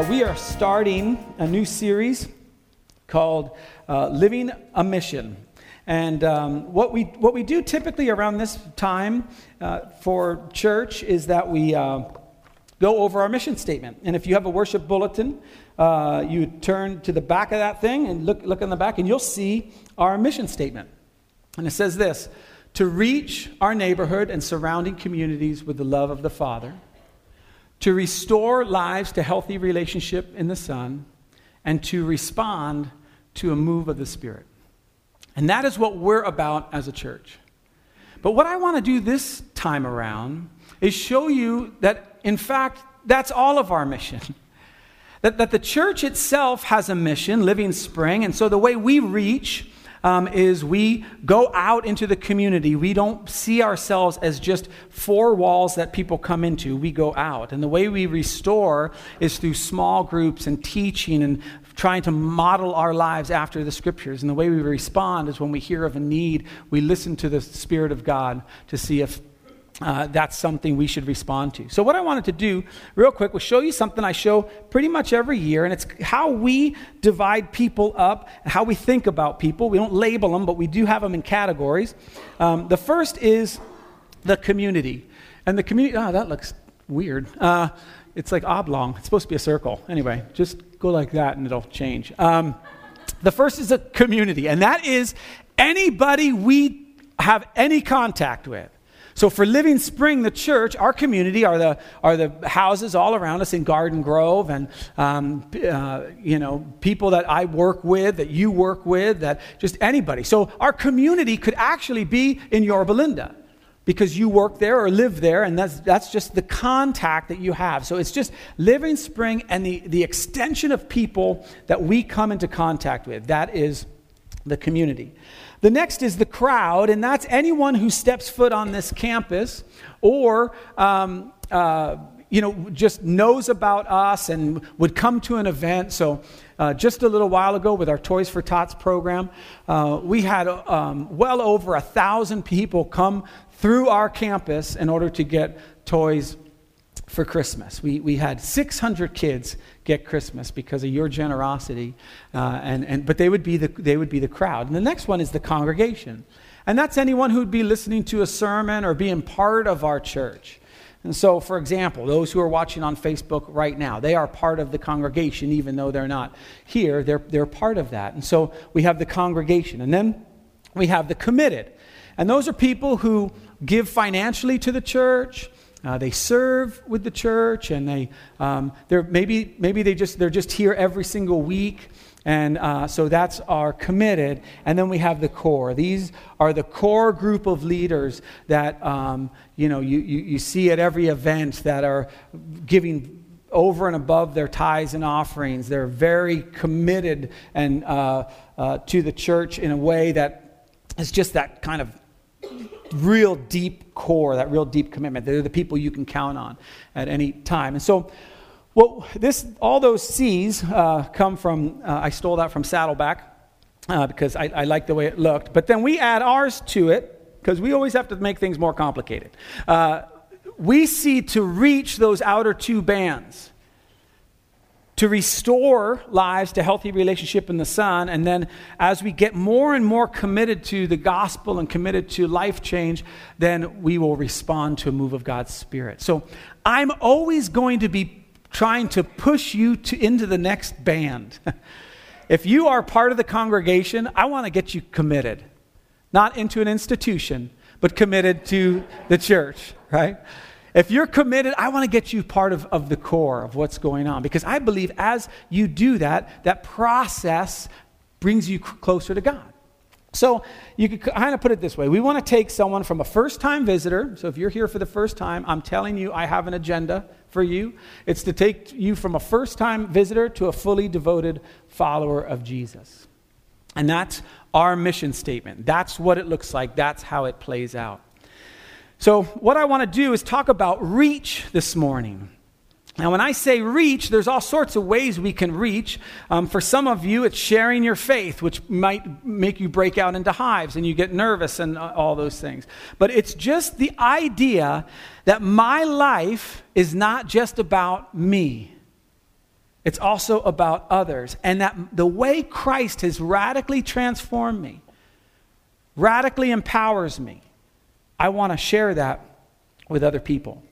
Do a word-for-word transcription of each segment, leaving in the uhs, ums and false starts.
Uh, we are starting a new series called uh, Living a Mission. And um, what we what we do typically around this time uh, for church is that we uh, go over our mission statement. And if you have a worship bulletin, uh, you turn to the back of that thing and look look on the back, and you'll see our mission statement. And it says this: to reach our neighborhood and surrounding communities with the love of the Father, to restore lives to healthy relationship in the Son, and to respond to a move of the Spirit. And that is what we're about as a church. But what I want to do this time around is show you that, in fact, that's all of our mission. That, that the church itself has a mission, Living Spring, and so the way we reach Um, is we go out into the community. We don't see ourselves as just four walls that people come into. We go out. And the way we restore is through small groups and teaching and trying to model our lives after the Scriptures. And the way we respond is when we hear of a need, we listen to the Spirit of God to see if uh, that's something we should respond to. So what I wanted to do real quick was show you something I show pretty much every year, and it's how we divide people up, how we think about people. We don't label them, but we do have them in categories. Um, the first is the community. And the community, oh, that looks weird. Uh, it's like oblong. It's supposed to be a circle. Anyway, just go like that and it'll change. Um, the first is a community, and that is anybody we have any contact with. So for Living Spring, the church, our community are the are the houses all around us in Garden Grove, and um, uh, you know, people that I work with, that you work with, that just anybody. So our community could actually be in Yorba Linda, because you work there or live there, and that's that's just the contact that you have. So it's just Living Spring and the the extension of people that we come into contact with. That is the community. The next is the crowd, and that's anyone who steps foot on this campus or, um, uh, you know, just knows about us and would come to an event. So uh, just a little while ago with our Toys for Tots program, uh, we had um, well over a thousand people come through our campus in order to get toys for Christmas. We we had six hundred kids get Christmas because of your generosity, uh, and and but they would be the they would be the crowd. And the next one is the congregation, and that's anyone who'd be listening to a sermon or being part of our church. And so, for example, those who are watching on Facebook right now, they are part of the congregation, even though they're not here. They're they're part of that. And so we have the congregation, and then we have the committed, and those are people who give financially to the church. Uh, they serve with the church, and they um, they're maybe maybe they just they're just here every single week, and uh, so that's our committed. And then we have the core. These are the core group of leaders that um, you know you, you you see at every event that are giving over and above their tithes and offerings. They're very committed and uh, uh, to the church in a way that is just that kind of real deep core, that real deep commitment. They're the people you can count on at any time. And so, well, this all those C's uh, come from, uh, I stole that from Saddleback uh, because I, I like the way it looked. But then we add ours to it because we always have to make things more complicated. Uh, we see to reach those outer two bands, to restore lives to healthy relationship in the Son. And then as we get more and more committed to the gospel and committed to life change, then we will respond to a move of God's Spirit. So I'm always going to be trying to push you to into the next band. If you are part of the congregation, I want to get you committed, not into an institution, but committed to the church, right? If you're committed, I want to get you part of, of the core of what's going on, because I believe as you do that, that process brings you c- closer to God. So you could kind of put it this way. We want to take someone from a first-time visitor. So if you're here for the first time, I'm telling you I have an agenda for you. It's to take you from a first-time visitor to a fully devoted follower of Jesus. And that's our mission statement. That's what it looks like. That's how it plays out. So what I want to do is talk about reach this morning. Now, when I say reach, there's all sorts of ways we can reach. Um, for some of you, it's sharing your faith, which might make you break out into hives and you get nervous and uh, all those things. But it's just the idea that my life is not just about me. It's also about others. And that the way Christ has radically transformed me, radically empowers me, I want to share that with other people.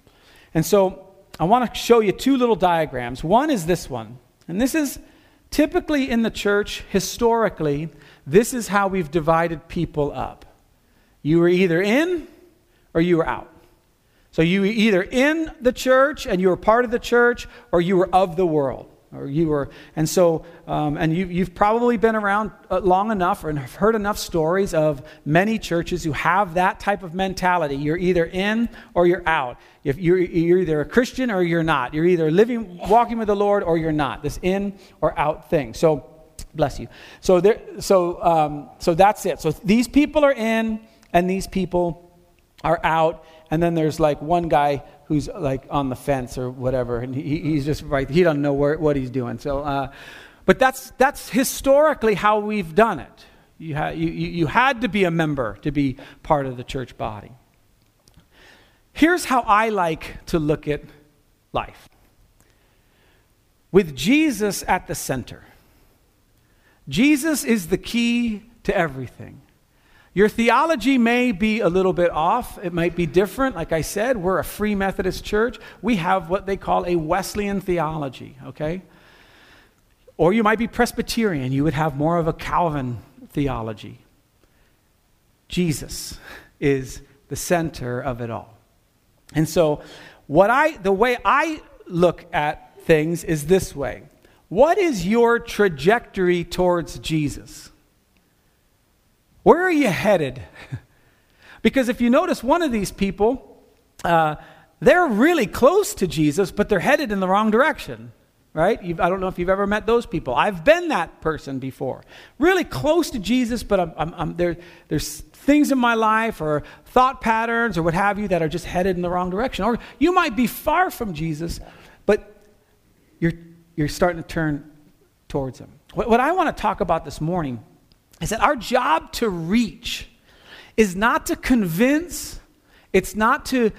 And so I want to show you two little diagrams. One is this one. And this is typically in the church, historically, this is how we've divided people up. You were either in or you were out. So you were either in the church and you were part of the church, or you were of the world. Or you were, and so, um, and you, you've probably been around long enough and have heard enough stories of many churches who have that type of mentality. You're either in or you're out. If you're, you're either a Christian or you're not. You're either living, walking with the Lord, or you're not. This in or out thing. So, bless you. So there, so, um, so that's it. So these people are in, and these people are out. And then there's like one guy who's like on the fence or whatever, and he, he's just right. He doesn't know where, what he's doing. So, uh, but that's that's historically how we've done it. You had you you had to be a member to be part of the church body. Here's how I like to look at life. With Jesus at the center. Jesus is the key to everything. Your theology may be a little bit off. It might be different. Like I said, we're a Free Methodist church. We have what they call a Wesleyan theology, okay? Or you might be Presbyterian. You would have more of a Calvin theology. Jesus is the center of it all. And so what I, the way I look at things is this way. What is your trajectory towards Jesus? Where are you headed? Because if you notice, one of these people, uh, they're really close to Jesus, but they're headed in the wrong direction, right? You've, I don't know if you've ever met those people. I've been that person before. Really close to Jesus, but I'm, I'm, I'm, there, there's things in my life or thought patterns or what have you that are just headed in the wrong direction. Or you might be far from Jesus, but you're, you're starting to turn towards him. What, what I want to talk about this morning is that our job to reach is not to convince, it's not to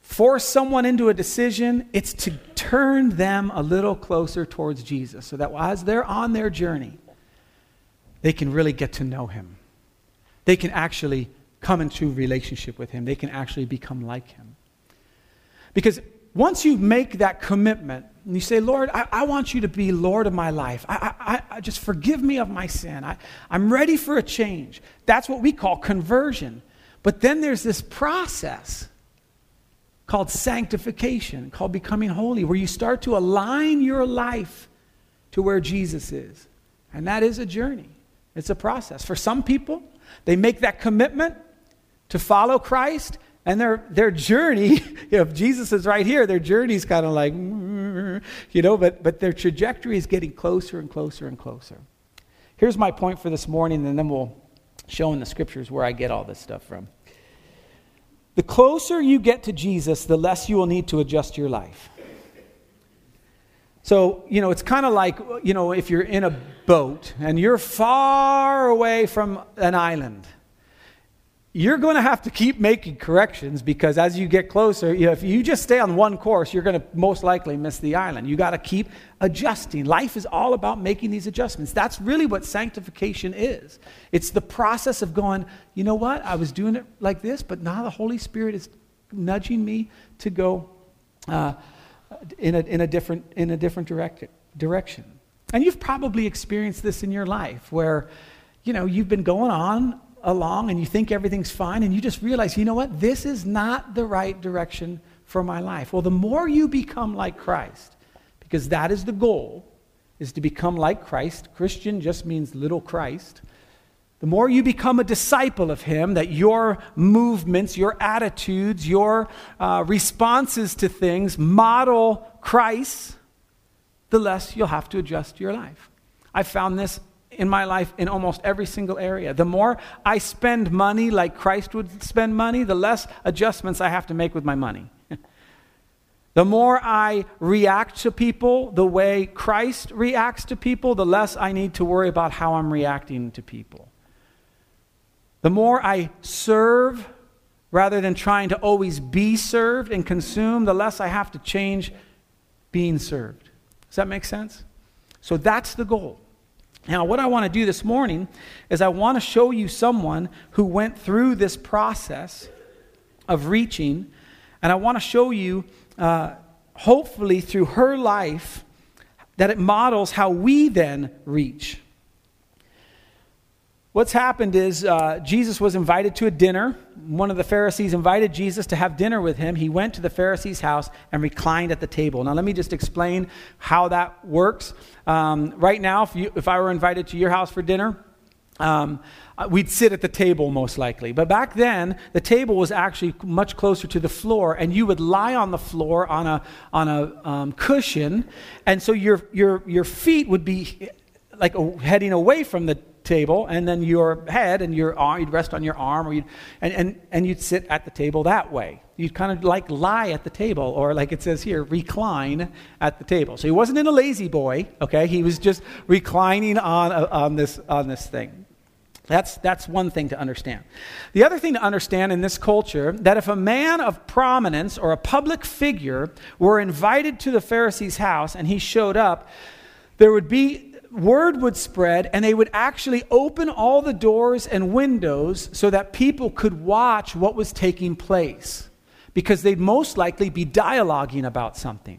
force someone into a decision, it's to turn them a little closer towards Jesus so that as they're on their journey, they can really get to know him. They can actually come into relationship with him. They can actually become like him. Because once you make that commitment, and you say, Lord, I, I want you to be Lord of my life. I, I, I just forgive me of my sin. I, I'm ready for a change. That's what we call conversion. But then there's this process called sanctification, called becoming holy, where you start to align your life to where Jesus is. And that is a journey. It's a process. For some people, they make that commitment to follow Christ, and their their journey, you know, if Jesus is right here, their journey's kind of like, you know, but but their trajectory is getting closer and closer and closer. Here's my point for this morning, and then we'll show in the scriptures where I get all this stuff from. The closer you get to Jesus, the less you will need to adjust your life. So, you know, it's kind of like, you know, if you're in a boat and you're far away from an island, you're going to have to keep making corrections because as you get closer, you know, if you just stay on one course, you're going to most likely miss the island. You got to keep adjusting. Life is all about making these adjustments. That's really what sanctification is. It's the process of going, you know what? I was doing it like this, but now the Holy Spirit is nudging me to go uh, in a in a different in a different direct, direction. And you've probably experienced this in your life where, you know, you've been going on along and you think everything's fine and you just realize, you know what, this is not the right direction for my life. Well, the more you become like Christ, because that is the goal, is to become like Christ. Christian just means little Christ. The more you become a disciple of him, that your movements, your attitudes, your uh, responses to things model Christ, the less you'll have to adjust your life. I found this in my life in almost every single area. The more I spend money like Christ would spend money, the less adjustments I have to make with my money. The more I react to people the way Christ reacts to people, the less I need to worry about how I'm reacting to people. The more I serve rather than trying to always be served and consume, the less I have to change being served. Does that make sense? So that's the goal. Now, what I want to do this morning is I want to show you someone who went through this process of reaching, and I want to show you, uh, hopefully through her life, that it models how we then reach. What's happened is uh, Jesus was invited to a dinner. One of the Pharisees invited Jesus to have dinner with him. He went to the Pharisee's house and reclined at the table. Now, let me just explain how that works. Um, right now, if, you, if I were invited to your house for dinner, um, we'd sit at the table most likely. But back then, the table was actually much closer to the floor, and you would lie on the floor on a on a um, cushion, and so your your your feet would be like heading away from the table, and then your head and your arm, you'd rest on your arm, or you'd and, and, and you'd sit at the table that way. You'd kind of like lie at the table, or like it says here, recline at the table. So he wasn't in a lazy boy, okay? He was just reclining on on this on this thing. That's that's one thing to understand. The other thing to understand in this culture, that if a man of prominence or a public figure were invited to the Pharisee's house and he showed up, there would be word would spread, and they would actually open all the doors and windows so that people could watch what was taking place, because they'd most likely be dialoguing about something.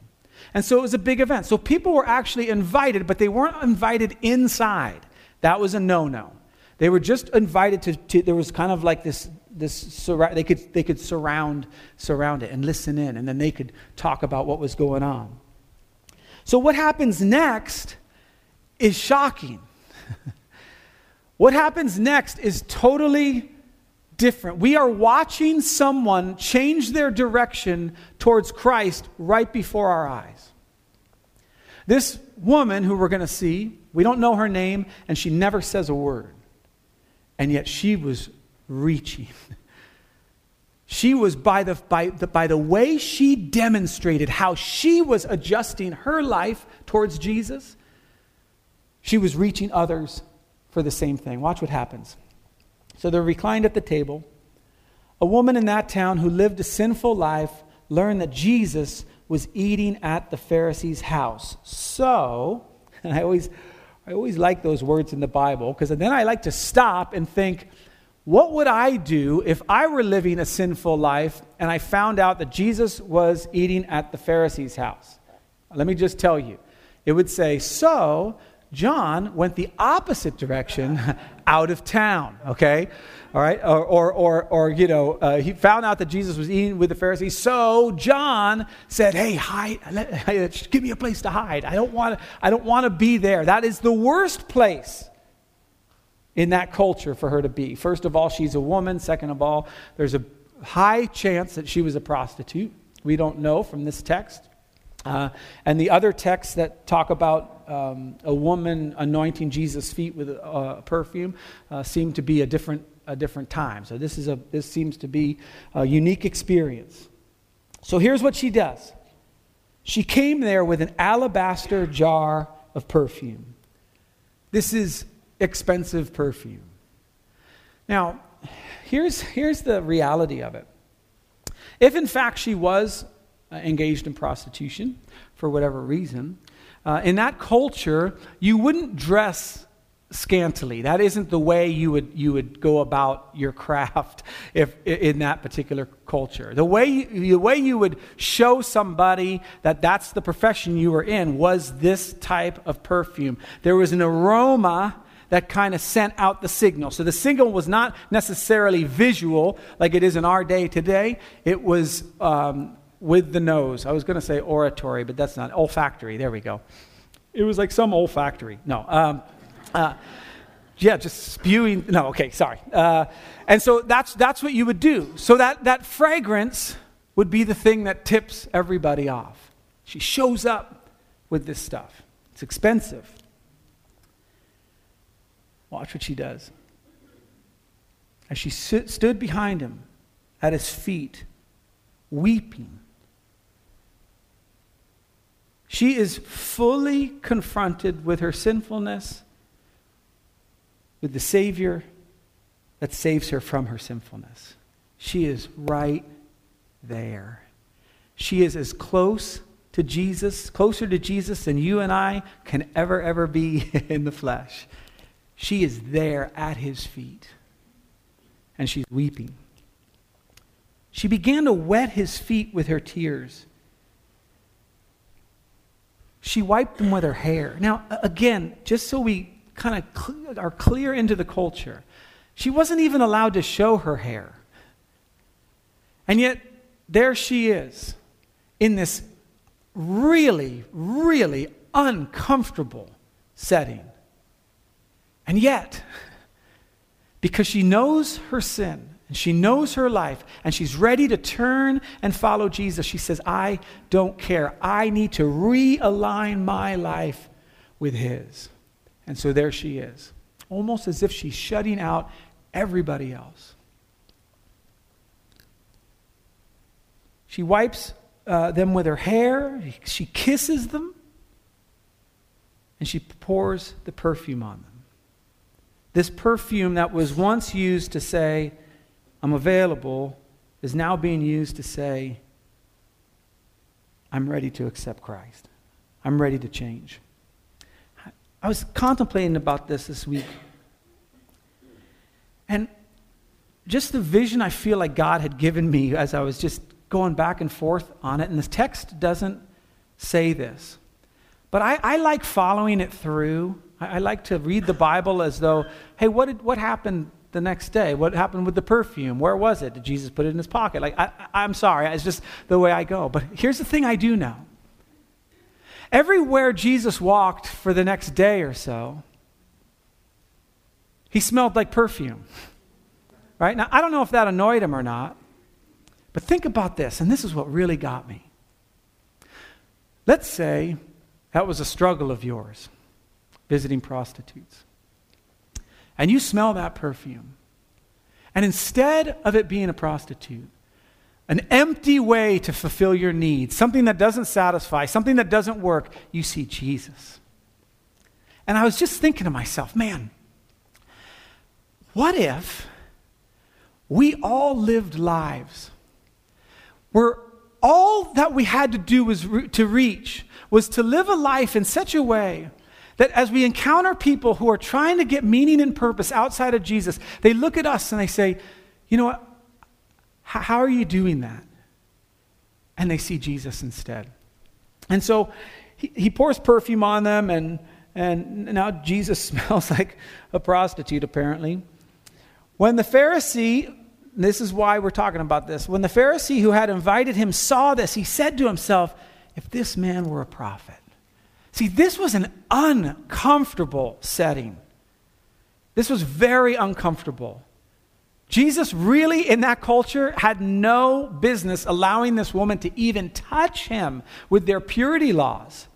And so it was a big event. So people were actually invited, but they weren't invited inside. That was a no-no. They were just invited to, to there was kind of like this this they could they could surround surround it and listen in, and then they could talk about what was going on. So what happens next is shocking. What happens next is totally different. We are watching someone change their direction towards Christ right before our eyes. This woman who we're going to see, we don't know her name, and she never says a word. And yet she was reaching. She was, by the, by, the, by the way she demonstrated how she was adjusting her life towards Jesus, she was reaching others for the same thing. Watch what happens. So they're reclined at the table. A woman in that town who lived a sinful life learned that Jesus was eating at the Pharisee's house. So, and I always, I always like those words in the Bible, because then I like to stop and think, what would I do if I were living a sinful life and I found out that Jesus was eating at the Pharisee's house? Let me just tell you. It would say, so John went the opposite direction out of town, okay? All right? Or, or, or, or you know, uh, he found out that Jesus was eating with the Pharisees. So John said, hey, hide, let, let, give me a place to hide. I don't want to, I don't want to be there. That is the worst place in that culture for her to be. First of all, she's a woman. Second of all, there's a high chance that she was a prostitute. We don't know from this text. Uh, and the other texts that talk about Um, a woman anointing Jesus' feet with uh, perfume uh, seemed to be a different a different time. So this is a this seems to be a unique experience. So here's what she does. She came there with an alabaster jar of perfume. This is expensive perfume. Now, here's here's the reality of it. If in fact she was engaged in prostitution for whatever reason, Uh, in that culture, you wouldn't dress scantily. That isn't the way you would you would go about your craft if in that particular culture. The way you, the way you would show somebody that that's the profession you were in was this type of perfume. There was an aroma that kind of sent out the signal. So the signal was not necessarily visual like it is in our day today. It was Um, with the nose. I was going to say oratory, but that's not. Olfactory, there we go. It was like some olfactory. No. Um, uh, yeah, just spewing. No, okay, sorry. Uh, and so that's that's what you would do. So that, that fragrance would be the thing that tips everybody off. She shows up with this stuff. It's expensive. Watch what she does. As she sit, stood behind him at his feet, weeping, she is fully confronted with her sinfulness, with the Savior that saves her from her sinfulness. She is right there. She is as close to Jesus, closer to Jesus than you and I can ever, ever be in the flesh. She is there at his feet, and she's weeping. She began to wet his feet with her tears. She wiped them with her hair. Now, again, just so we kind of cl- are clear into the culture, she wasn't even allowed to show her hair. And yet, there she is in this really, really uncomfortable setting. And yet, because she knows her sin, and she knows her life, and she's ready to turn and follow Jesus, she says, I don't care. I need to realign my life with his. And so there she is, almost as if she's shutting out everybody else. She wipes uh, them with her hair. She kisses them. And she pours the perfume on them. This perfume that was once used to say, I'm available, is now being used to say, I'm ready to accept Christ. I'm ready to change. I was contemplating about this this week. And just the vision I feel like God had given me as I was just going back and forth on it. And this text doesn't say this. But I, I like following it through. I, I like to read the Bible as though, hey, what did what happened the next day? What happened with the perfume? Where was it? Did Jesus put it in his pocket? Like, I, I'm sorry, it's just the way I go. But here's the thing I do know. Everywhere Jesus walked for the next day or so, he smelled like perfume, right? Now, I don't know if that annoyed him or not, but think about this, and this is what really got me. Let's say that was a struggle of yours, visiting prostitutes. And you smell that perfume. And instead of it being a prostitute, an empty way to fulfill your needs, something that doesn't satisfy, something that doesn't work, you see Jesus. And I was just thinking to myself, man, what if we all lived lives where all that we had to do was re- to reach was to live a life in such a way that as we encounter people who are trying to get meaning and purpose outside of Jesus, they look at us and they say, you know what? How are you doing that? And they see Jesus instead. And so he, he pours perfume on them, and, and now Jesus smells like a prostitute, apparently. When the Pharisee, this is why we're talking about this, when the Pharisee who had invited him saw this, he said to himself, if this man were a prophet. See, this was an uncomfortable setting. This was very uncomfortable. Jesus really, in that culture, had no business allowing this woman to even touch him with their purity laws.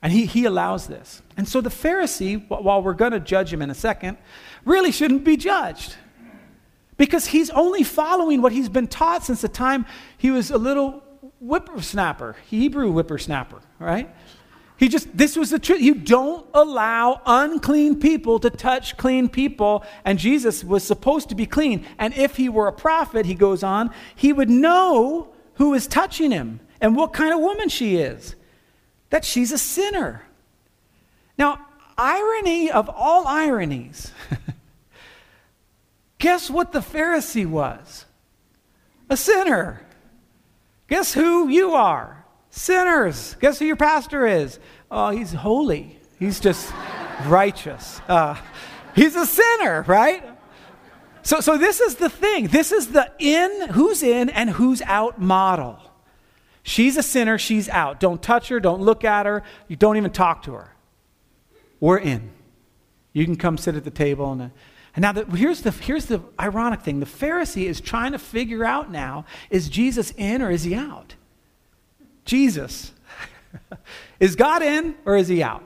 And he, he allows this. And so the Pharisee, while we're going to judge him in a second, really shouldn't be judged. Because he's only following what he's been taught since the time he was a little whippersnapper, Hebrew whippersnapper, right? He just, this was the truth. You don't allow unclean people to touch clean people. And Jesus was supposed to be clean. And if he were a prophet, he goes on, he would know who is touching him and what kind of woman she is, that she's a sinner. Now, irony of all ironies, guess what the Pharisee was? A sinner. Guess who you are? Sinners. Guess who your pastor is? Oh, he's holy. He's just righteous. Uh, he's a sinner, right? So, so this is the thing. This is the in, who's in and who's out model. She's a sinner. She's out. Don't touch her. Don't look at her. You don't even talk to her. We're in. You can come sit at the table. And, and now the, here's the here's the ironic thing. The Pharisee is trying to figure out now, is Jesus in or is he out? Jesus, is God in or is he out?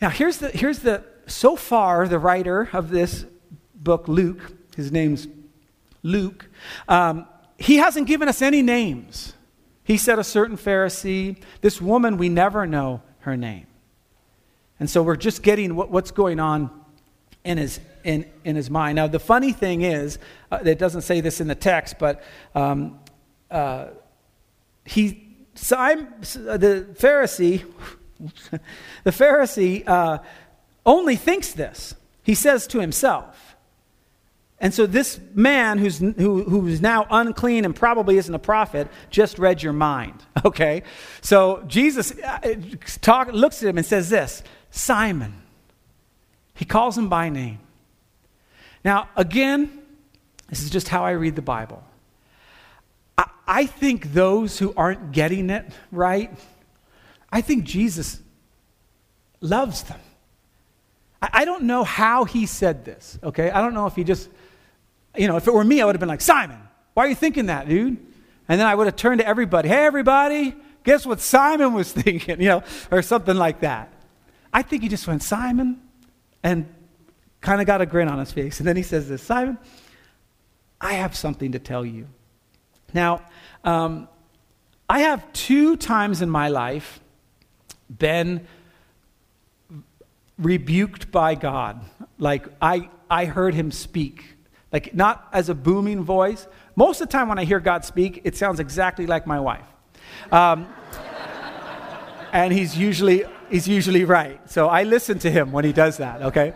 Now here's the, here's the, so far the writer of this book, Luke, his name's Luke, um, he hasn't given us any names. He said a certain Pharisee, this woman, we never know her name. And so we're just getting what, what's going on in his in, in his mind. Now the funny thing is, uh, it doesn't say this in the text, but um, uh, He, so I'm the Pharisee. The Pharisee uh, only thinks this. He says to himself. And so this man who's who who's now unclean and probably isn't a prophet just read your mind. Okay, so Jesus talk, looks at him and says this, Simon. He calls him by name. Now again, this is just how I read the Bible. I, I think those who aren't getting it right, I think Jesus loves them. I, I don't know how he said this, okay? I don't know if he just, you know, if it were me, I would have been like, Simon, why are you thinking that, dude? And then I would have turned to everybody, hey, everybody, guess what Simon was thinking, you know, or something like that. I think he just went, Simon, and kind of got a grin on his face. And then he says this, Simon, I have something to tell you. Now, um, I have two times in my life been rebuked by God. Like, I, I heard him speak. Like, not as a booming voice. Most of the time when I hear God speak, it sounds exactly like my wife. Um, and he's usually he's usually right. So I listen to him when he does that, okay?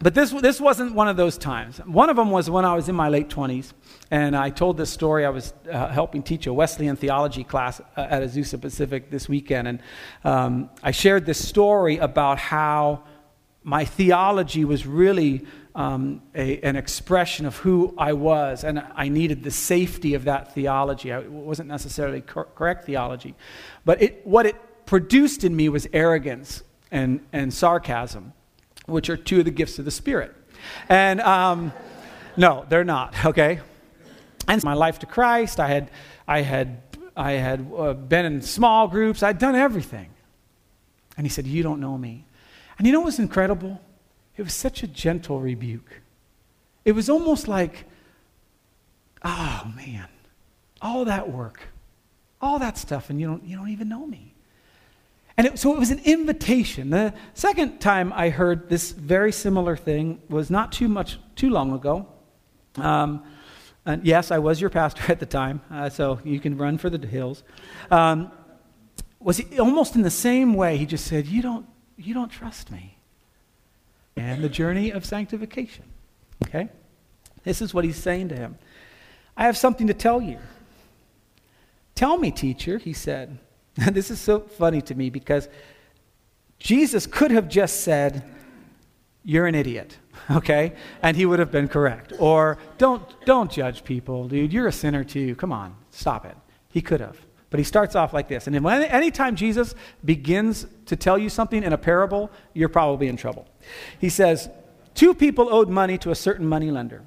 But this this wasn't one of those times. One of them was when I was in my late twenties, and I told this story. I was uh, helping teach a Wesleyan theology class at Azusa Pacific this weekend, and um, I shared this story about how my theology was really um, a, an expression of who I was, and I needed the safety of that theology. I, it wasn't necessarily cor- correct theology, but it, what it produced in me was arrogance and, and sarcasm, which are two of the gifts of the Spirit. And um, no, they're not, okay? And my life to Christ, I had I had, I had uh, been in small groups. I'd done everything. And he said, you don't know me. And you know what's incredible? It was such a gentle rebuke. It was almost like, oh, man, all that work, all that stuff, and you don't you don't even know me. And it, so it was an invitation. The second time I heard this very similar thing was not too much, too long ago. Um, and yes, I was your pastor at the time, uh, so you can run for the hills. Um, was he, almost in the same way, he just said, you don't, you don't trust me. And the journey of sanctification, okay? This is what he's saying to him. I have something to tell you. Tell me, teacher, he said. And this is so funny to me because Jesus could have just said, you're an idiot, okay? And he would have been correct. Or don't don't judge people, dude. You're a sinner too. Come on, stop it. He could have. But he starts off like this. And when, anytime Jesus begins to tell you something in a parable, you're probably in trouble. He says, two people owed money to a certain moneylender.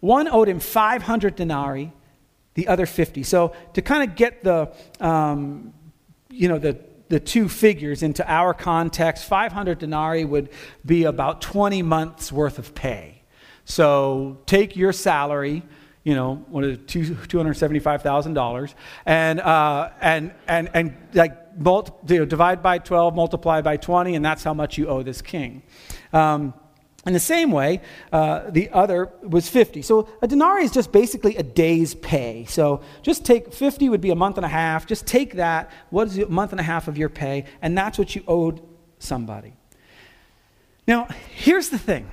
One owed him five hundred denarii. The other fifty. So to kind of get the, um, you know, the the two figures into our context, five hundred denarii would be about twenty months worth of pay. So take your salary, you know, what is it, two hundred seventy-five thousand dollars, and uh, and and and like multi, you know, divide by twelve, multiply by twenty, and that's how much you owe this king. Um, In the same way, uh, the other was fifty. So a denarii is just basically a day's pay. So just take fifty would be a month and a half. Just take that. What is a month and a half of your pay? And that's what you owed somebody. Now, here's the thing.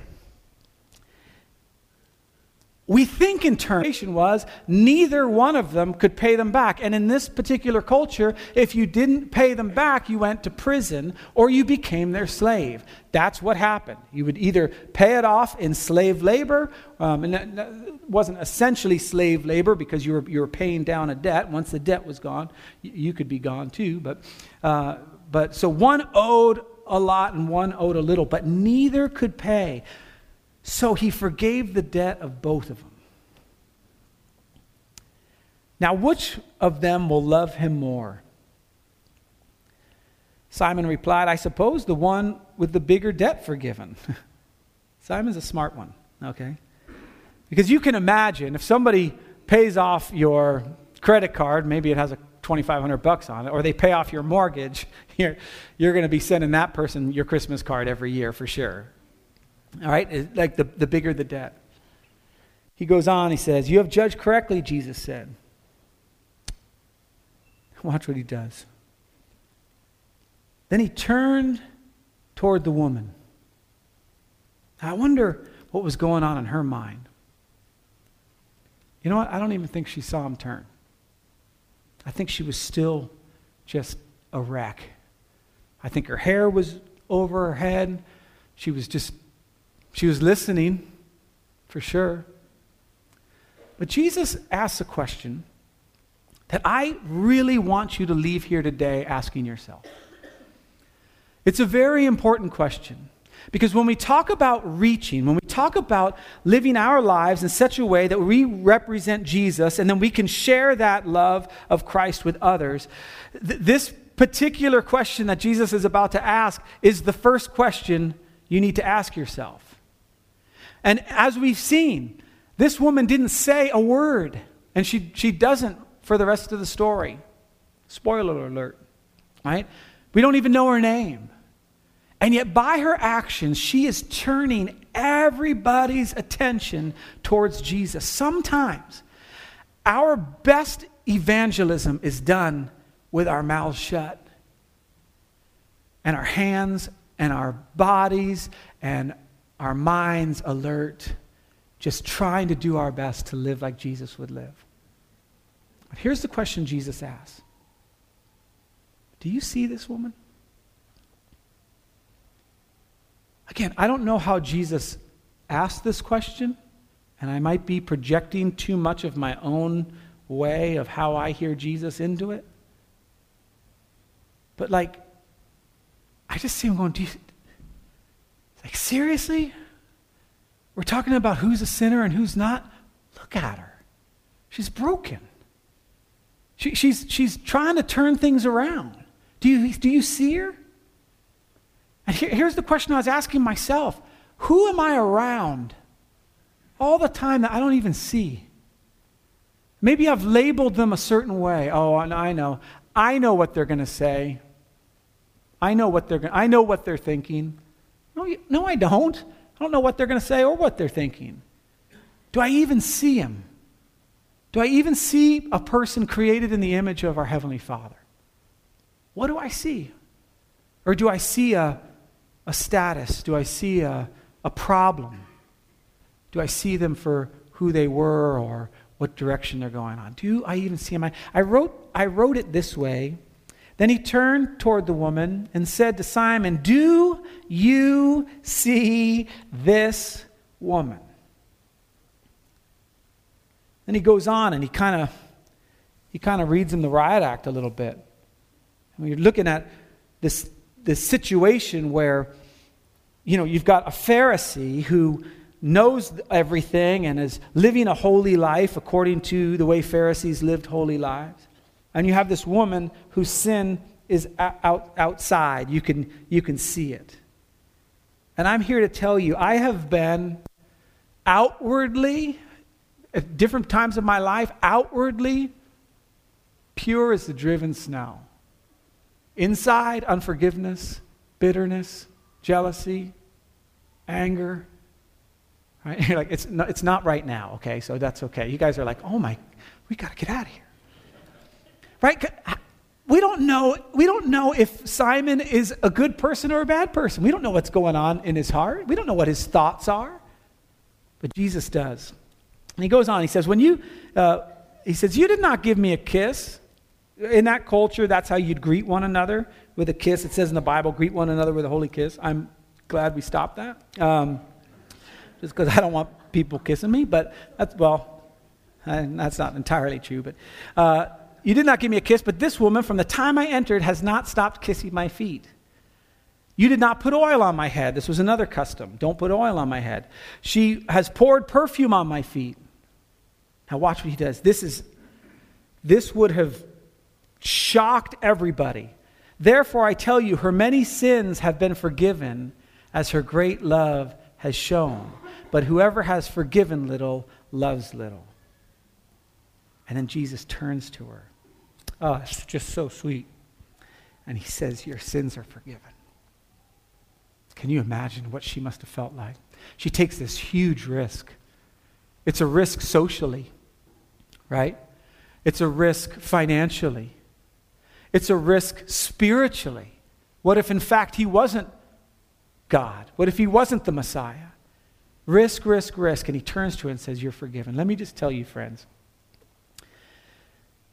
We think in terms was neither one of them could pay them back. And in this particular culture, if you didn't pay them back, you went to prison or you became their slave. That's what happened. You would either pay it off in slave labor, um, and it wasn't essentially slave labor because you were you were paying down a debt. Once the debt was gone, you could be gone too. But uh, but so one owed a lot and one owed a little, but neither could pay. So he forgave the debt of both of them. Now, which of them will love him more? Simon replied, I suppose the one with the bigger debt forgiven. Simon's a smart one, okay? Because you can imagine if somebody pays off your credit card, maybe it has a twenty-five hundred bucks on it, or they pay off your mortgage, you're, you're going to be sending that person your Christmas card every year for sure. All right, like the, the bigger the debt. He goes on, he says, you have judged correctly, Jesus said. Watch what he does. Then he turned toward the woman. I wonder what was going on in her mind. You know what? I don't even think she saw him turn. I think she was still just a wreck. I think her hair was over her head. She was just, she was listening for sure. But Jesus asks a question that I really want you to leave here today asking yourself. It's a very important question. Because when we talk about reaching, when we talk about living our lives in such a way that we represent Jesus and then we can share that love of Christ with others, th- this particular question that Jesus is about to ask is the first question you need to ask yourself. And as we've seen, this woman didn't say a word, and she, she doesn't for the rest of the story. Spoiler alert, right? We don't even know her name. And yet by her actions, she is turning everybody's attention towards Jesus. Sometimes our best evangelism is done with our mouths shut. And our hands and our bodies and our minds alert, just trying to do our best to live like Jesus would live. But here's the question Jesus asks. Do you see this woman? Again, I don't know how Jesus asked this question, and I might be projecting too much of my own way of how I hear Jesus into it. But like, I just see him going, do you, like, seriously? We're talking about who's a sinner and who's not? Look at her. She's broken. She, she's, she's trying to turn things around. Do you, do you see her? And here, here's the question I was asking myself. Who am I around all the time that I don't even see? Maybe I've labeled them a certain way. Oh, and I know. I know what they're going to say. I know what they're going I know what they're thinking. No, you, no, I don't. I don't know what they're going to say or what they're thinking. Do I even see them? Do I even see a person created in the image of our Heavenly Father? What do I see? Or do I see a A status? Do I see a, a problem? Do I see them for who they were or what direction they're going on? Do I even see them? I, I, wrote, I wrote it this way. Then he turned toward the woman and said to Simon, do you see this woman? Then he goes on and he kind of he kind of reads him the riot act a little bit. When you're looking at this this situation where, you know, you've got a Pharisee who knows everything and is living a holy life according to the way Pharisees lived holy lives. And you have this woman whose sin is out, outside. You can, you can see it. And I'm here to tell you, I have been outwardly, at different times of my life, outwardly pure as the driven snow. Inside, unforgiveness, bitterness, jealousy, anger. Right? You're like, it's not, it's not right now, okay? So that's okay. You guys are like, oh my, we got to get out of here. Right? We don't know, we don't know if Simon is a good person or a bad person. We don't know what's going on in his heart. We don't know what his thoughts are. But Jesus does. And he goes on, he says, when you, uh, he says, you did not give me a kiss. In that culture, that's how you'd greet one another, with a kiss. It says in the Bible, greet one another with a holy kiss. I'm glad we stopped that, um, just because I don't want people kissing me. But that's, well, I, that's not entirely true. But uh, you did not give me a kiss, but this woman, from the time I entered, has not stopped kissing my feet. You did not put oil on my head. This was another custom. Don't put oil on my head. She has poured perfume on my feet. Now watch what he does. This is, this would have shocked everybody. Therefore, I tell you, her many sins have been forgiven, as her great love has shown. But whoever has forgiven little loves little. And then Jesus turns to her. Oh, it's just so sweet. And he says, your sins are forgiven. Can you imagine what she must have felt like? She takes this huge risk. It's a risk socially, right? It's a risk financially. It's a risk spiritually. What if, in fact, he wasn't God? What if he wasn't the Messiah? Risk, risk, risk. And he turns to it and says, you're forgiven. Let me just tell you, friends.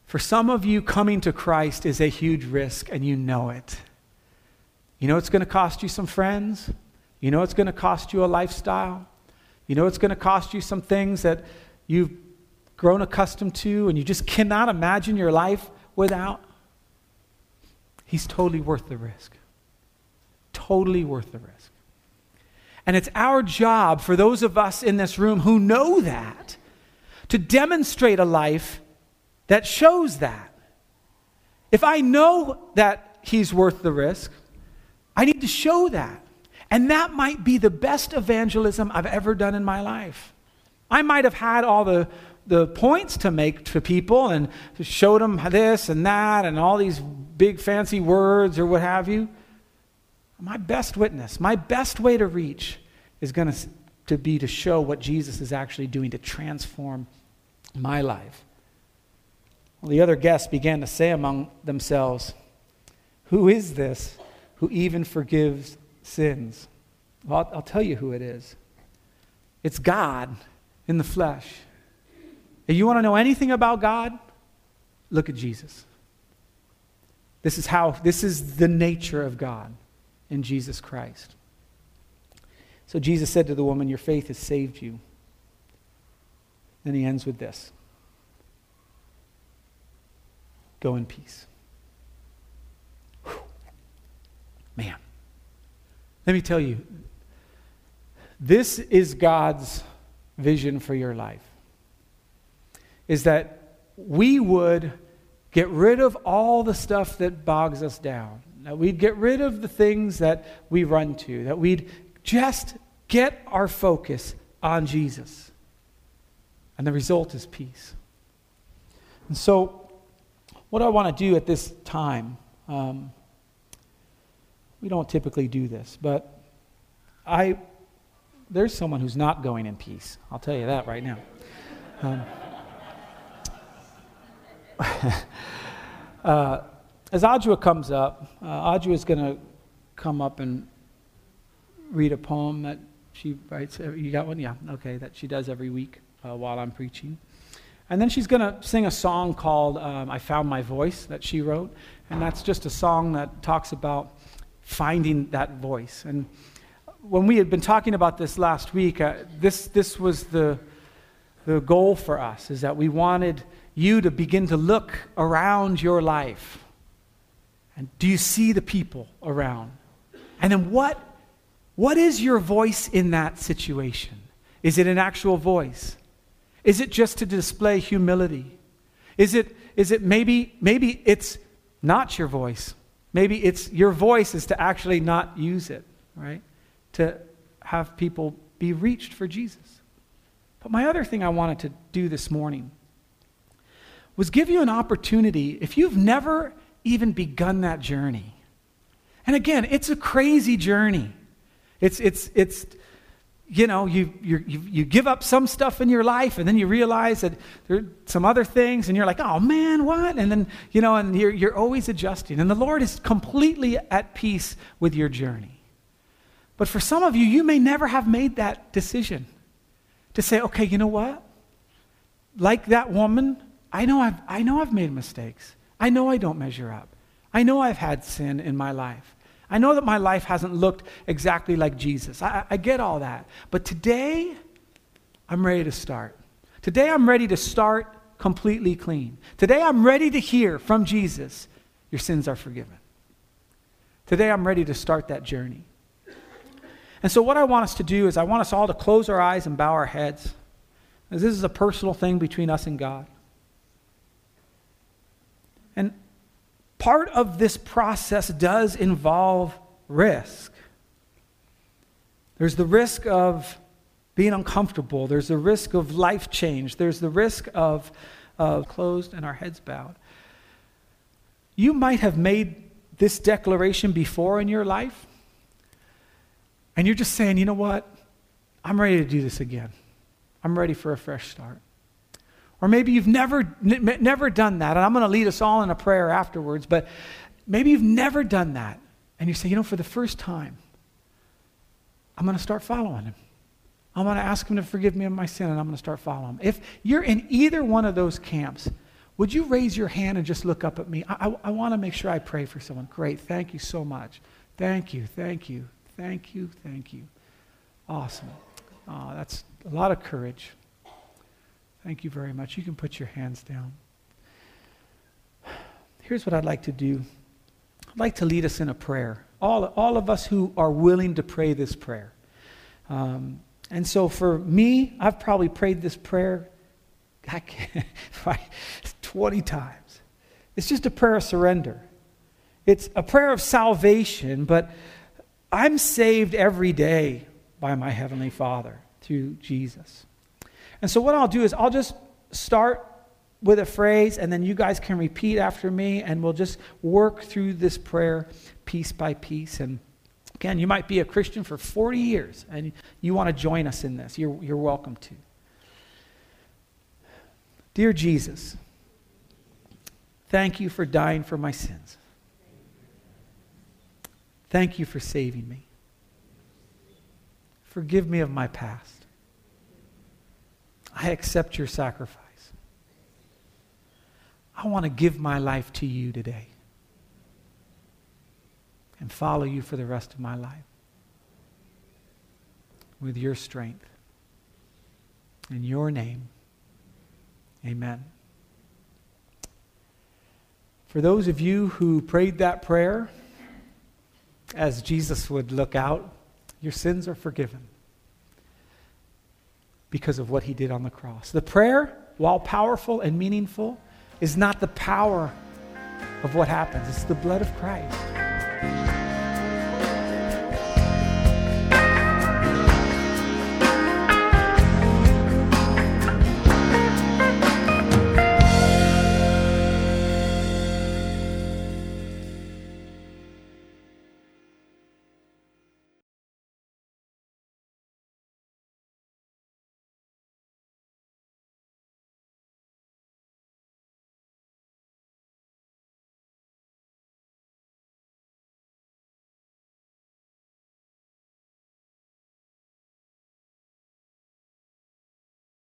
For some of you, coming to Christ is a huge risk, and you know it. You know it's going to cost you some friends. You know it's going to cost you a lifestyle. You know it's going to cost you some things that you've grown accustomed to, and you just cannot imagine your life without. He's totally worth the risk. Totally worth the risk. And it's our job, for those of us in this room who know that, to demonstrate a life that shows that. If I know that he's worth the risk, I need to show that. And that might be the best evangelism I've ever done in my life. I might have had all the, the points to make to people and showed them this and that and all these big fancy words or what have you. My best witness, my best way to reach is going to to be to show what Jesus is actually doing to transform my life. Well, the other guests began to say among themselves, who is this who even forgives sins? Well, I'll, I'll tell you who it is. It's God in the flesh. If you want to know anything about God, look at Jesus. This is how, this is the nature of God in Jesus Christ. So Jesus said to the woman, your faith has saved you. Then he ends with this. Go in peace. Whew. Man, let me tell you, this is God's vision for your life, is that we would get rid of all the stuff that bogs us down, that we'd get rid of the things that we run to, that we'd just get our focus on Jesus. And the result is peace. And so, what I want to do at this time, um, we don't typically do this, but I, there's someone who's not going in peace. I'll tell you that right now. Um, uh, as Ajua comes up, uh, Ajua is going to come up and read a poem that she writes. Every, you got one? Yeah, okay, that she does every week uh, while I'm preaching. And then she's going to sing a song called um, I Found My Voice that she wrote. And that's just a song that talks about finding that voice. And when we had been talking about this last week, uh, this this was the the goal for us, is that we wanted you to begin to look around your life. And do you see the people around? And then what what is your voice in that situation? Is it an actual voice? Is it just to display humility? Is it is it maybe maybe it's not your voice. Maybe it's your voice is to actually not use it, right? To have people be reached for Jesus. But my other thing I wanted to do this morning was give you an opportunity, if you've never even begun that journey. And again, it's a crazy journey. It's it's it's You know, you, you you you give up some stuff in your life, and then you realize that there are some other things, and you're like, oh man, what? And then, you know, and you're, you're always adjusting. And the Lord is completely at peace with your journey. But for some of you, you may never have made that decision to say, okay, you know what? Like that woman, I know I've, I know I've made mistakes. I know I don't measure up. I know I've had sin in my life. I know that my life hasn't looked exactly like Jesus. I, I get all that. But today, I'm ready to start. Today, I'm ready to start completely clean. Today, I'm ready to hear from Jesus, your sins are forgiven. Today, I'm ready to start that journey. And so what I want us to do is I want us all to close our eyes and bow our heads. This is a personal thing between us and God. And part of this process does involve risk. There's the risk of being uncomfortable. There's the risk of life change. There's the risk of uh, closed and our heads bowed. You might have made this declaration before in your life, and you're just saying, you know what? I'm ready to do this again. I'm ready for a fresh start. Or maybe you've never n- never done that, and I'm going to lead us all in a prayer afterwards, but maybe you've never done that, and you say, you know, for the first time, I'm going to start following him. I'm going to ask him to forgive me of my sin, and I'm going to start following him. If you're in either one of those camps, would you raise your hand and just look up at me? I, I, I want to make sure I pray for someone. Great, thank you so much. Thank you, thank you, thank you, thank you. Awesome. Oh, that's a lot of courage. Thank you very much. You can put your hands down. Here's what I'd like to do. I'd like to lead us in a prayer. All, all of us who are willing to pray this prayer. Um, and so for me, I've probably prayed this prayer I can't, twenty times. It's just a prayer of surrender. It's a prayer of salvation, but I'm saved every day by my Heavenly Father through Jesus. And so what I'll do is I'll just start with a phrase, and then you guys can repeat after me, and we'll just work through this prayer piece by piece. And again, you might be a Christian for forty years, and you want to join us in this. You're, you're welcome to. Dear Jesus, thank you for dying for my sins. Thank you for saving me. Forgive me of my past. I accept your sacrifice. I want to give my life to you today and follow you for the rest of my life with your strength. In your name, amen. For those of you who prayed that prayer, as Jesus would look out, your sins are forgiven because of what he did on the cross. The prayer, while powerful and meaningful, is not the power of what happens. It's the blood of Christ.